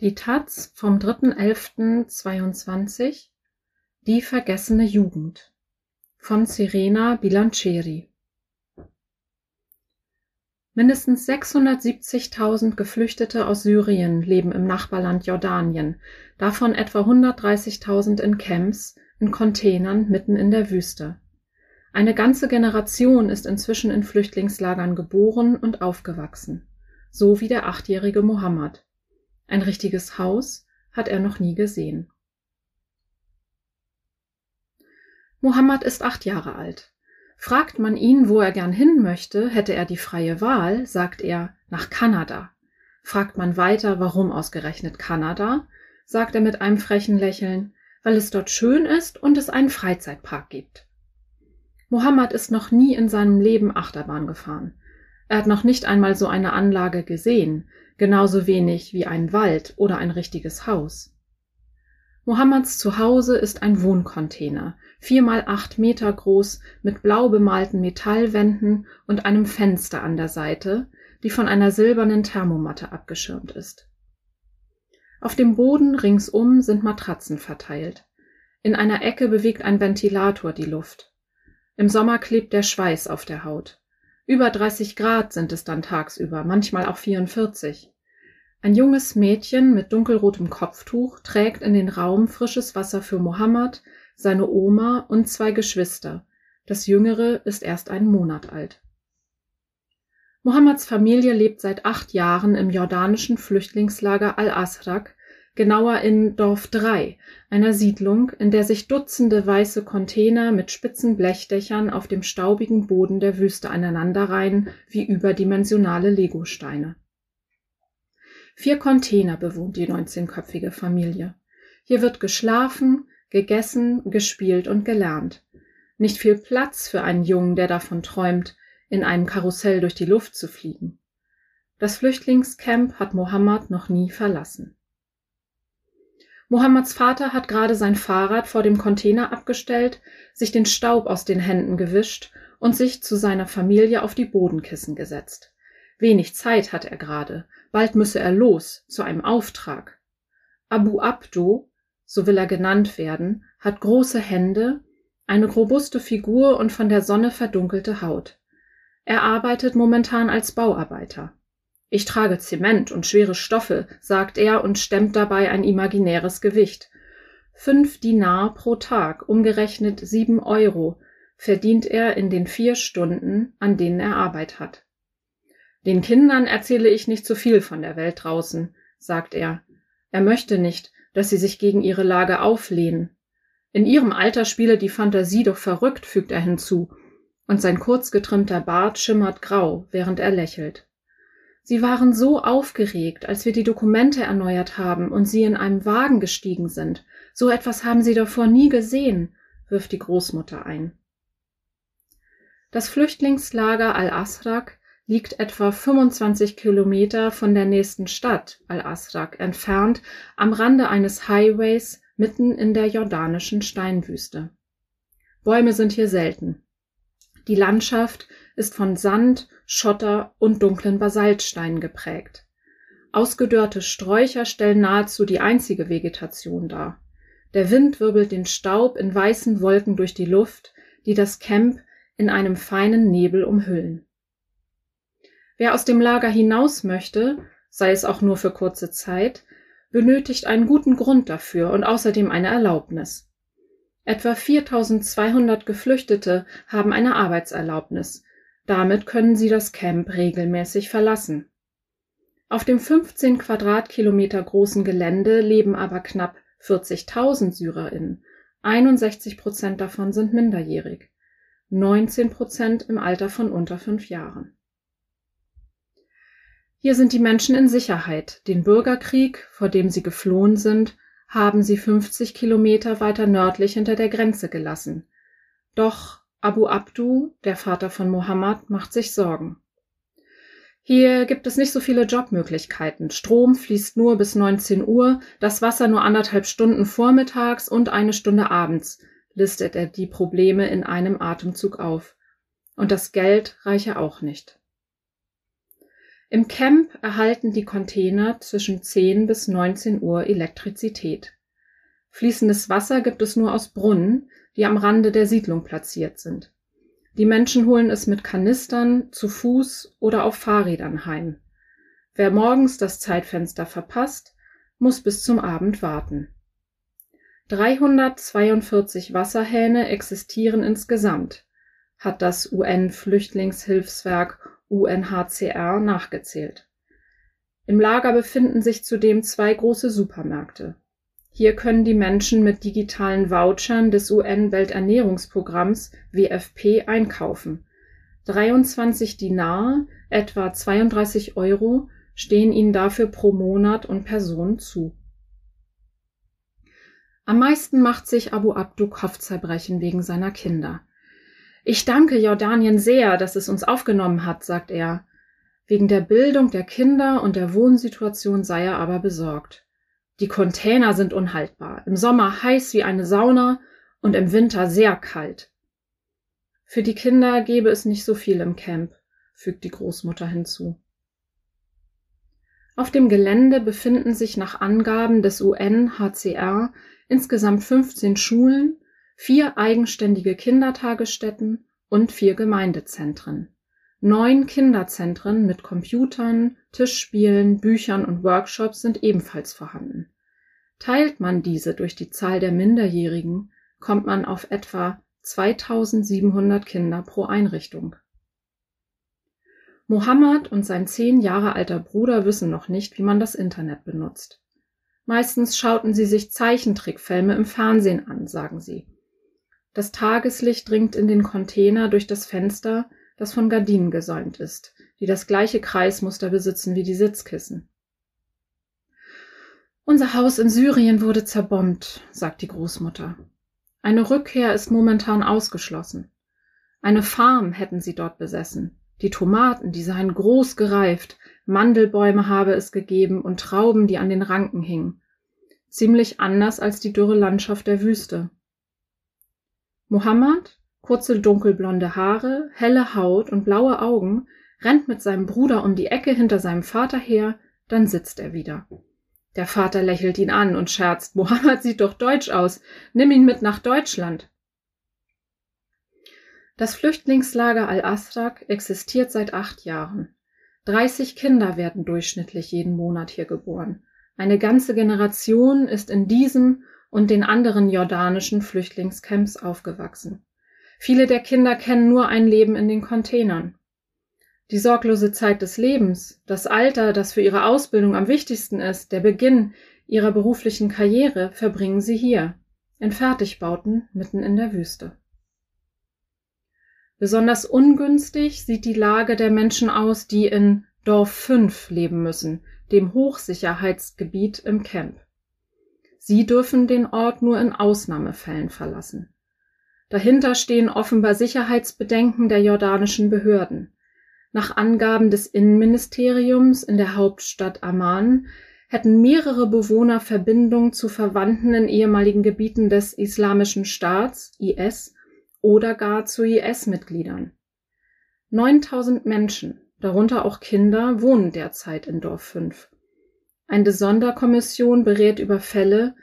Die Taz vom 3.11.22, Die vergessene Jugend, von Serena Bilanceri. Mindestens 670.000 Geflüchtete aus Syrien leben im Nachbarland Jordanien, davon etwa 130.000 in Camps, in Containern mitten in der Wüste. Eine ganze Generation ist inzwischen in Flüchtlingslagern geboren und aufgewachsen, so wie der 8-jährige Mohammed. Ein richtiges Haus hat er noch nie gesehen. Mohammed ist 8 Jahre alt. Fragt man ihn, wo er gern hin möchte, hätte er die freie Wahl, sagt er, nach Kanada. Fragt man weiter, warum ausgerechnet Kanada, sagt er mit einem frechen Lächeln, weil es dort schön ist und es einen Freizeitpark gibt. Mohammed ist noch nie in seinem Leben Achterbahn gefahren. Er hat noch nicht einmal so eine Anlage gesehen, genauso wenig wie ein Wald oder ein richtiges Haus. Mohammeds Zuhause ist ein Wohncontainer, 4 mal 8 Meter groß, mit blau bemalten Metallwänden und einem Fenster an der Seite, die von einer silbernen Thermomatte abgeschirmt ist. Auf dem Boden ringsum sind Matratzen verteilt. In einer Ecke bewegt ein Ventilator die Luft. Im Sommer klebt der Schweiß auf der Haut. Über 30 Grad sind es dann tagsüber, manchmal auch 44. Ein junges Mädchen mit dunkelrotem Kopftuch trägt in den Raum frisches Wasser für Mohammed, seine Oma und 2 Geschwister. Das Jüngere ist erst 1 Monat alt. Mohammeds Familie lebt seit 8 Jahren im jordanischen Flüchtlingslager Al-Azraq, genauer in Dorf 3, einer Siedlung, in der sich Dutzende weiße Container mit spitzen Blechdächern auf dem staubigen Boden der Wüste aneinanderreihen wie überdimensionale Legosteine. 4 Container bewohnt die 19-köpfige Familie. Hier wird geschlafen, gegessen, gespielt und gelernt. Nicht viel Platz für einen Jungen, der davon träumt, in einem Karussell durch die Luft zu fliegen. Das Flüchtlingscamp hat Mohammed noch nie verlassen. Mohammeds Vater hat gerade sein Fahrrad vor dem Container abgestellt, sich den Staub aus den Händen gewischt und sich zu seiner Familie auf die Bodenkissen gesetzt. Wenig Zeit hat er gerade, bald müsse er los, zu einem Auftrag. Abu Abdo, so will er genannt werden, hat große Hände, eine robuste Figur und von der Sonne verdunkelte Haut. Er arbeitet momentan als Bauarbeiter. »Ich trage Zement und schwere Stoffe«, sagt er und stemmt dabei ein imaginäres Gewicht. 5 Dinar pro Tag, umgerechnet 7 Euro, verdient er in den 4 Stunden, an denen er Arbeit hat. »Den Kindern erzähle ich nicht so viel von der Welt draußen«, sagt er. Er möchte nicht, dass sie sich gegen ihre Lage auflehnen. »In ihrem Alter spiele die Fantasie doch verrückt«, fügt er hinzu, und sein kurz getrimmter Bart schimmert grau, während er lächelt. »Sie waren so aufgeregt, als wir die Dokumente erneuert haben und sie in einem Wagen gestiegen sind. So etwas haben sie davor nie gesehen«, wirft die Großmutter ein. Das Flüchtlingslager Al-Azraq liegt etwa 25 Kilometer von der nächsten Stadt Al-Azraq entfernt, am Rande eines Highways mitten in der jordanischen Steinwüste. Bäume sind hier selten. Die Landschaft ist von Sand, Schotter und dunklen Basaltsteinen geprägt. Ausgedörrte Sträucher stellen nahezu die einzige Vegetation dar. Der Wind wirbelt den Staub in weißen Wolken durch die Luft, die das Camp in einem feinen Nebel umhüllen. Wer aus dem Lager hinaus möchte, sei es auch nur für kurze Zeit, benötigt einen guten Grund dafür und außerdem eine Erlaubnis. Etwa 4.200 Geflüchtete haben eine Arbeitserlaubnis. Damit können sie das Camp regelmäßig verlassen. Auf dem 15 Quadratkilometer großen Gelände leben aber knapp 40.000 SyrerInnen. 61% davon sind minderjährig, 19% im Alter von unter 5 Jahren. Hier sind die Menschen in Sicherheit. Den Bürgerkrieg, vor dem sie geflohen sind, haben sie 50 Kilometer weiter nördlich hinter der Grenze gelassen. Doch Abu Abdu, der Vater von Mohammed, macht sich Sorgen. Hier gibt es nicht so viele Jobmöglichkeiten. Strom fließt nur bis 19 Uhr, das Wasser nur 1,5 Stunden vormittags und 1 Stunde abends, listet er die Probleme in einem Atemzug auf. Und das Geld reiche auch nicht. Im Camp erhalten die Container zwischen 10 bis 19 Uhr Elektrizität. Fließendes Wasser gibt es nur aus Brunnen, die am Rande der Siedlung platziert sind. Die Menschen holen es mit Kanistern, zu Fuß oder auf Fahrrädern heim. Wer morgens das Zeitfenster verpasst, muss bis zum Abend warten. 342 Wasserhähne existieren insgesamt, hat das UN-Flüchtlingshilfswerk UNHCR nachgezählt. Im Lager befinden sich zudem 2 große Supermärkte. Hier können die Menschen mit digitalen Vouchern des UN-Welternährungsprogramms WFP einkaufen. 23 Dinar, etwa 32 Euro, stehen ihnen dafür pro Monat und Person zu. Am meisten macht sich Abu Abdo Kopfzerbrechen wegen seiner Kinder. Ich danke Jordanien sehr, dass es uns aufgenommen hat, sagt er. Wegen der Bildung der Kinder und der Wohnsituation sei er aber besorgt. Die Container sind unhaltbar, im Sommer heiß wie eine Sauna und im Winter sehr kalt. Für die Kinder gäbe es nicht so viel im Camp, fügt die Großmutter hinzu. Auf dem Gelände befinden sich nach Angaben des UNHCR insgesamt 15 Schulen, 4 eigenständige Kindertagesstätten und 4 Gemeindezentren. 9 Kinderzentren mit Computern, Tischspielen, Büchern und Workshops sind ebenfalls vorhanden. Teilt man diese durch die Zahl der Minderjährigen, kommt man auf etwa 2700 Kinder pro Einrichtung. Mohammed und sein 10 Jahre alter Bruder wissen noch nicht, wie man das Internet benutzt. Meistens schauten sie sich Zeichentrickfilme im Fernsehen an, sagen sie. Das Tageslicht dringt in den Container durch das Fenster, das von Gardinen gesäumt ist, die das gleiche Kreismuster besitzen wie die Sitzkissen. Unser Haus in Syrien wurde zerbombt, sagt die Großmutter. Eine Rückkehr ist momentan ausgeschlossen. Eine Farm hätten sie dort besessen. Die Tomaten, die seien groß gereift, Mandelbäume habe es gegeben und Trauben, die an den Ranken hingen. Ziemlich anders als die dürre Landschaft der Wüste. Mohammed? Kurze dunkelblonde Haare, helle Haut und blaue Augen, rennt mit seinem Bruder um die Ecke hinter seinem Vater her, dann sitzt er wieder. Der Vater lächelt ihn an und scherzt, Mohammed sieht doch deutsch aus, nimm ihn mit nach Deutschland. Das Flüchtlingslager Al-Azraq existiert seit 8 Jahren. 30 Kinder werden durchschnittlich jeden Monat hier geboren. Eine ganze Generation ist in diesem und den anderen jordanischen Flüchtlingscamps aufgewachsen. Viele der Kinder kennen nur ein Leben in den Containern. Die sorglose Zeit des Lebens, das Alter, das für ihre Ausbildung am wichtigsten ist, der Beginn ihrer beruflichen Karriere verbringen sie hier, in Fertigbauten mitten in der Wüste. Besonders ungünstig sieht die Lage der Menschen aus, die in Dorf 5 leben müssen, dem Hochsicherheitsgebiet im Camp. Sie dürfen den Ort nur in Ausnahmefällen verlassen. Dahinter stehen offenbar Sicherheitsbedenken der jordanischen Behörden. Nach Angaben des Innenministeriums in der Hauptstadt Amman hätten mehrere Bewohner Verbindungen zu Verwandten in ehemaligen Gebieten des Islamischen Staats, IS, oder gar zu IS-Mitgliedern. 9000 Menschen, darunter auch Kinder, wohnen derzeit in Dorf 5. Eine Sonderkommission berät über Fälle,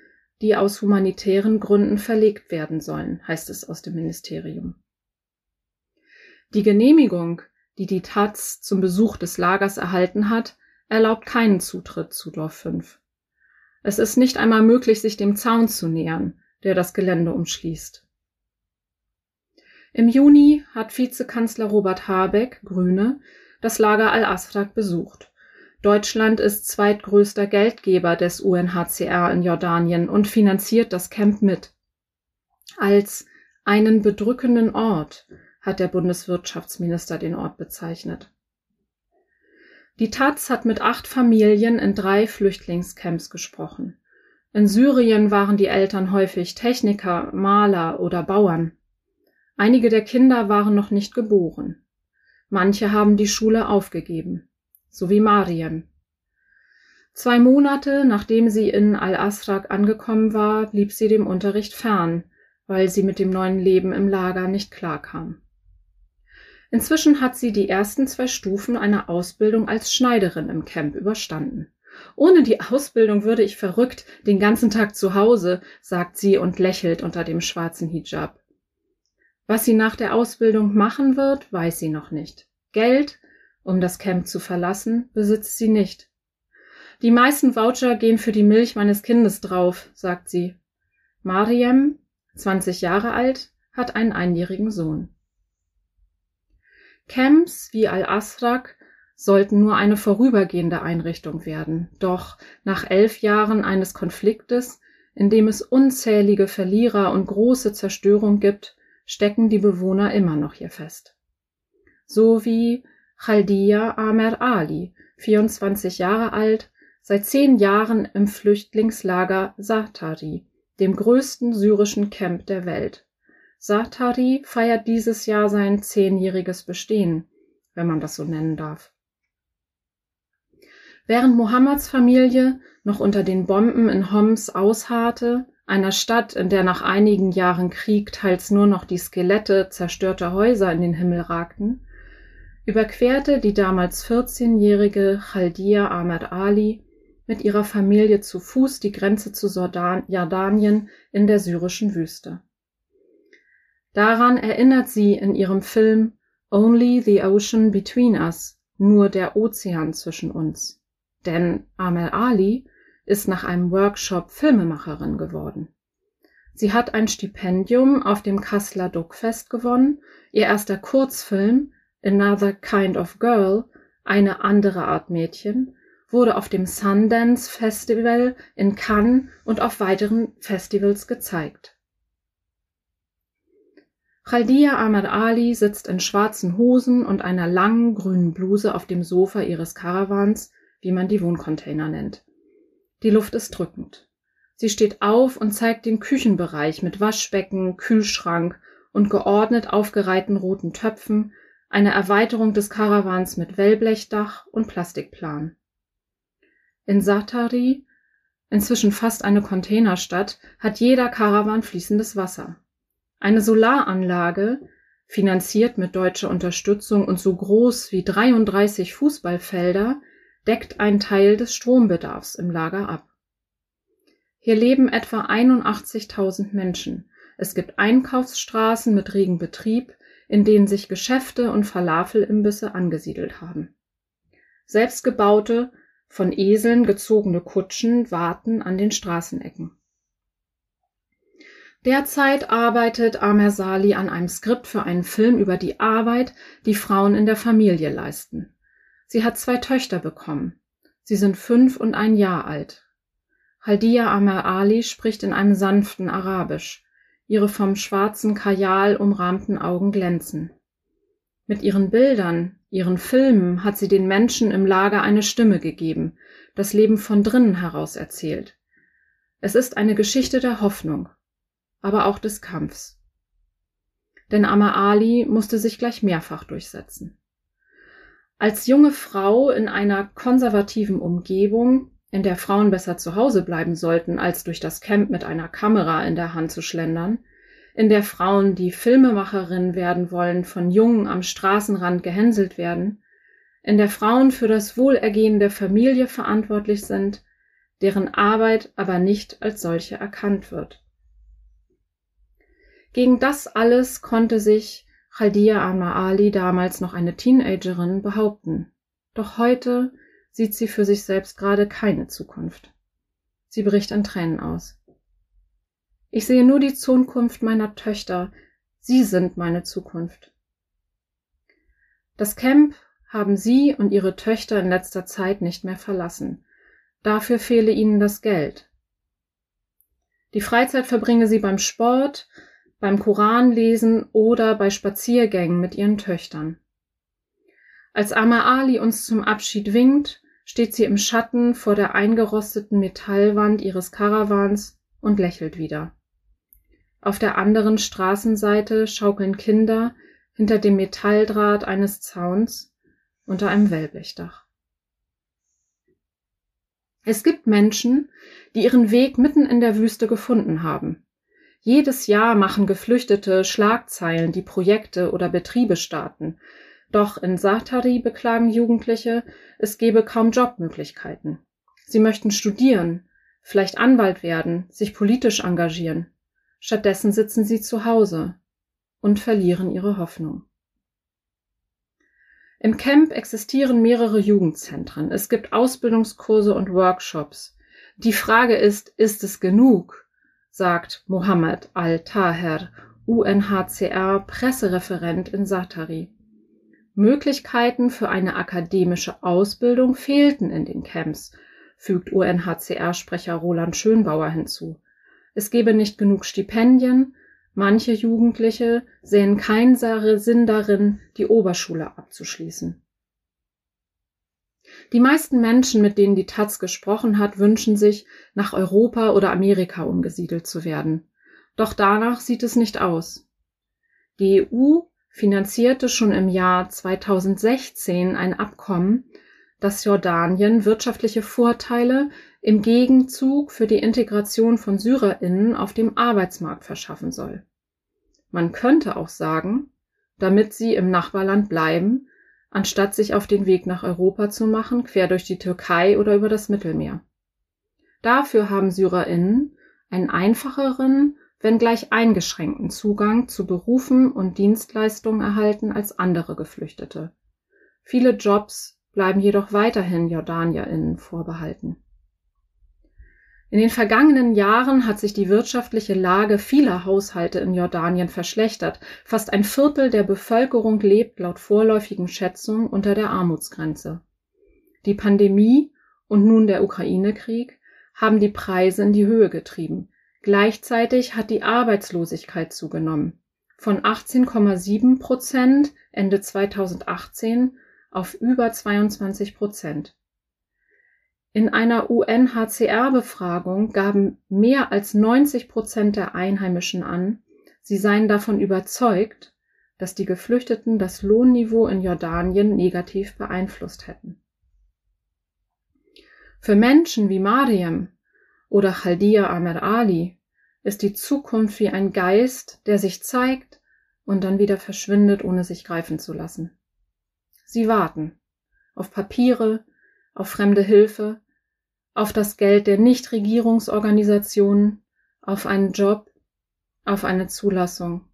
die aus humanitären Gründen verlegt werden sollen, heißt es aus dem Ministerium. Die Genehmigung, die die taz zum Besuch des Lagers erhalten hat, erlaubt keinen Zutritt zu Dorf 5. Es ist nicht einmal möglich, sich dem Zaun zu nähern, der das Gelände umschließt. Im Juni hat Vizekanzler Robert Habeck, Grüne, das Lager Al-Azraq besucht. Deutschland ist zweitgrößter Geldgeber des UNHCR in Jordanien und finanziert das Camp mit. Als einen bedrückenden Ort hat der Bundeswirtschaftsminister den Ort bezeichnet. Die taz hat mit 8 Familien in 3 Flüchtlingscamps gesprochen. In Syrien waren die Eltern häufig Techniker, Maler oder Bauern. Einige der Kinder waren noch nicht geboren. Manche haben die Schule aufgegeben. Sowie Mariam. 2 Monate, nachdem sie in Al-Azraq angekommen war, blieb sie dem Unterricht fern, weil sie mit dem neuen Leben im Lager nicht klarkam. Inzwischen hat sie die ersten 2 Stufen einer Ausbildung als Schneiderin im Camp überstanden. »Ohne die Ausbildung würde ich verrückt, den ganzen Tag zu Hause«, sagt sie und lächelt unter dem schwarzen Hijab. Was sie nach der Ausbildung machen wird, weiß sie noch nicht. Geld, um das Camp zu verlassen, besitzt sie nicht. »Die meisten Voucher gehen für die Milch meines Kindes drauf«, sagt sie. Mariam, 20 Jahre alt, hat einen einjährigen Sohn. Camps wie Al-Azraq sollten nur eine vorübergehende Einrichtung werden. Doch nach 11 Jahren eines Konfliktes, in dem es unzählige Verlierer und große Zerstörung gibt, stecken die Bewohner immer noch hier fest. So wie Khaldiya Ahmed Ali, 24 Jahre alt, seit 10 Jahren im Flüchtlingslager Zaatari, dem größten syrischen Camp der Welt. Zaatari feiert dieses Jahr sein 10-jähriges Bestehen, wenn man das so nennen darf. Während Mohammeds Familie noch unter den Bomben in Homs ausharrte, einer Stadt, in der nach einigen Jahren Krieg teils nur noch die Skelette zerstörter Häuser in den Himmel ragten, überquerte die damals 14-jährige Khaldiya Ahmed Ali mit ihrer Familie zu Fuß die Grenze zu Jordanien in der syrischen Wüste. Daran erinnert sie in ihrem Film Only the Ocean Between Us, nur der Ozean zwischen uns. Denn Ahmed Ali ist nach einem Workshop Filmemacherin geworden. Sie hat ein Stipendium auf dem Kasseler Dokfest gewonnen, ihr erster Kurzfilm Another Kind of Girl, eine andere Art Mädchen, wurde auf dem Sundance Festival in Cannes und auf weiteren Festivals gezeigt. Khaldiya Ahmed Ali sitzt in schwarzen Hosen und einer langen grünen Bluse auf dem Sofa ihres Karawans, wie man die Wohncontainer nennt. Die Luft ist drückend. Sie steht auf und zeigt den Küchenbereich mit Waschbecken, Kühlschrank und geordnet aufgereihten roten Töpfen, eine Erweiterung des Karawans mit Wellblechdach und Plastikplan. In Zaatari, inzwischen fast eine Containerstadt, hat jeder Karawan fließendes Wasser. Eine Solaranlage, finanziert mit deutscher Unterstützung und so groß wie 33 Fußballfelder, deckt einen Teil des Strombedarfs im Lager ab. Hier leben etwa 81.000 Menschen. Es gibt Einkaufsstraßen mit regem Betrieb, in denen sich Geschäfte und Falafelimbisse angesiedelt haben. Selbstgebaute, von Eseln gezogene Kutschen warten an den Straßenecken. Derzeit arbeitet Ahmed Ali an einem Skript für einen Film über die Arbeit, die Frauen in der Familie leisten. Sie hat 2 Töchter bekommen. Sie sind 5 und ein Jahr alt. Khaldiya Ahmed Ali spricht in einem sanften Arabisch. Ihre vom schwarzen Kajal umrahmten Augen glänzen. Mit ihren Bildern, ihren Filmen hat sie den Menschen im Lager eine Stimme gegeben, das Leben von drinnen heraus erzählt. Es ist eine Geschichte der Hoffnung, aber auch des Kampfs. Denn Ahmed Ali musste sich gleich mehrfach durchsetzen. Als junge Frau in einer konservativen Umgebung, in der Frauen besser zu Hause bleiben sollten, als durch das Camp mit einer Kamera in der Hand zu schlendern, in der Frauen, die Filmemacherinnen werden wollen, von Jungen am Straßenrand gehänselt werden, in der Frauen für das Wohlergehen der Familie verantwortlich sind, deren Arbeit aber nicht als solche erkannt wird. Gegen das alles konnte sich Khaldiya Ahmed Ali, damals noch eine Teenagerin, behaupten. Doch heute sieht sie für sich selbst gerade keine Zukunft. Sie bricht in Tränen aus. Ich sehe nur die Zukunft meiner Töchter. Sie sind meine Zukunft. Das Camp haben sie und ihre Töchter in letzter Zeit nicht mehr verlassen. Dafür fehle ihnen das Geld. Die Freizeit verbringe sie beim Sport, beim Koranlesen oder bei Spaziergängen mit ihren Töchtern. Als Ahmed Ali uns zum Abschied winkt, steht sie im Schatten vor der eingerosteten Metallwand ihres Karawans und lächelt wieder. Auf der anderen Straßenseite schaukeln Kinder hinter dem Metalldraht eines Zauns unter einem Wellblechdach. Es gibt Menschen, die ihren Weg mitten in der Wüste gefunden haben. Jedes Jahr machen Geflüchtete Schlagzeilen, die Projekte oder Betriebe starten. Doch in Sahtari beklagen Jugendliche, es gebe kaum Jobmöglichkeiten. Sie möchten studieren, vielleicht Anwalt werden, sich politisch engagieren. Stattdessen sitzen sie zu Hause und verlieren ihre Hoffnung. Im Camp existieren mehrere Jugendzentren. Es gibt Ausbildungskurse und Workshops. Die Frage ist es genug? Sagt Mohammed al Taher, UNHCR-Pressereferent in Sahtari. Möglichkeiten für eine akademische Ausbildung fehlten in den Camps, fügt UNHCR-Sprecher Roland Schönbauer hinzu. Es gebe nicht genug Stipendien, manche Jugendliche sehen keinen Sinn darin, die Oberschule abzuschließen. Die meisten Menschen, mit denen die taz gesprochen hat, wünschen sich, nach Europa oder Amerika umgesiedelt zu werden. Doch danach sieht es nicht aus. Die EU finanzierte schon im Jahr 2016 ein Abkommen, das Jordanien wirtschaftliche Vorteile im Gegenzug für die Integration von SyrerInnen auf dem Arbeitsmarkt verschaffen soll. Man könnte auch sagen, damit sie im Nachbarland bleiben, anstatt sich auf den Weg nach Europa zu machen, quer durch die Türkei oder über das Mittelmeer. Dafür haben SyrerInnen einen einfacheren, wenn gleich eingeschränkten Zugang zu Berufen und Dienstleistungen erhalten als andere Geflüchtete. Viele Jobs bleiben jedoch weiterhin JordanierInnen vorbehalten. In den vergangenen Jahren hat sich die wirtschaftliche Lage vieler Haushalte in Jordanien verschlechtert. Fast ein Viertel der Bevölkerung lebt laut vorläufigen Schätzungen unter der Armutsgrenze. Die Pandemie und nun der Ukraine-Krieg haben die Preise in die Höhe getrieben. Gleichzeitig hat die Arbeitslosigkeit zugenommen. Von 18,7% Ende 2018 auf über 22%. In einer UNHCR-Befragung gaben mehr als 90% der Einheimischen an, sie seien davon überzeugt, dass die Geflüchteten das Lohnniveau in Jordanien negativ beeinflusst hätten. Für Menschen wie Mariam oder Khaldiya Ahmed Ali ist die Zukunft wie ein Geist, der sich zeigt und dann wieder verschwindet, ohne sich greifen zu lassen. Sie warten auf Papiere, auf fremde Hilfe, auf das Geld der Nichtregierungsorganisationen, auf einen Job, auf eine Zulassung,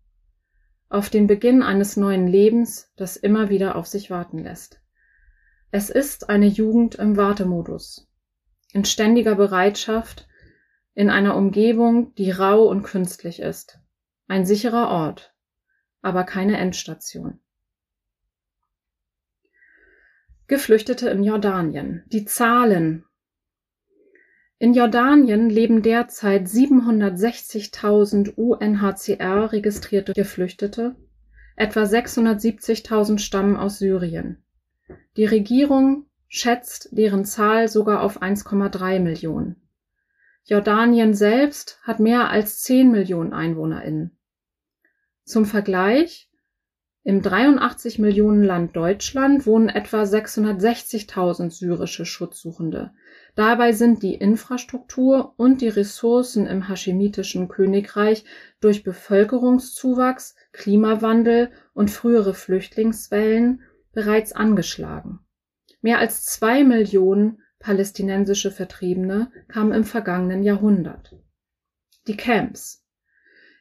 auf den Beginn eines neuen Lebens, das immer wieder auf sich warten lässt. Es ist eine Jugend im Wartemodus, in ständiger Bereitschaft, in einer Umgebung, die rau und künstlich ist, ein sicherer Ort, aber keine Endstation. Geflüchtete in Jordanien. Die Zahlen. In Jordanien leben derzeit 760.000 UNHCR-registrierte Geflüchtete. Etwa 670.000 stammen aus Syrien. Die Regierung schätzt deren Zahl sogar auf 1,3 Millionen. Jordanien selbst hat mehr als 10 Millionen EinwohnerInnen. Zum Vergleich: Im 83 Millionen Land Deutschland wohnen etwa 660.000 syrische Schutzsuchende. Dabei sind die Infrastruktur und die Ressourcen im haschemitischen Königreich durch Bevölkerungszuwachs, Klimawandel und frühere Flüchtlingswellen bereits angeschlagen. Mehr als 2 Millionen palästinensische Vertriebene kamen im vergangenen Jahrhundert. Die Camps.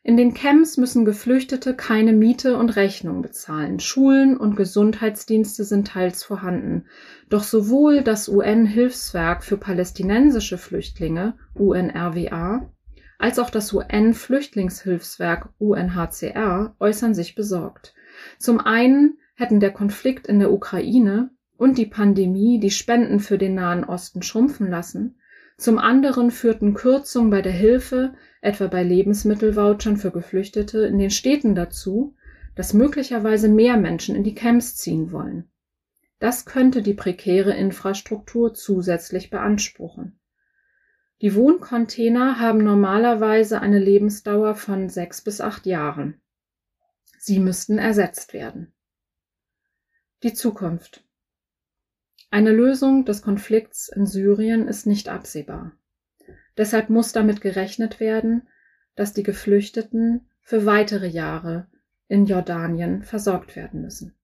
In den Camps müssen Geflüchtete keine Miete und Rechnung bezahlen. Schulen und Gesundheitsdienste sind teils vorhanden. Doch sowohl das UN-Hilfswerk für palästinensische Flüchtlinge, UNRWA, als auch das UN-Flüchtlingshilfswerk, UNHCR, äußern sich besorgt. Zum einen hätten der Konflikt in der Ukraine und die Pandemie die Spenden für den Nahen Osten schrumpfen lassen. Zum anderen führten Kürzungen bei der Hilfe, etwa bei Lebensmittelvouchern für Geflüchtete, in den Städten dazu, dass möglicherweise mehr Menschen in die Camps ziehen wollen. Das könnte die prekäre Infrastruktur zusätzlich beanspruchen. Die Wohncontainer haben normalerweise eine Lebensdauer von 6 bis 8 Jahren. Sie müssten ersetzt werden. Die Zukunft. Eine Lösung des Konflikts in Syrien ist nicht absehbar. Deshalb muss damit gerechnet werden, dass die Geflüchteten für weitere Jahre in Jordanien versorgt werden müssen.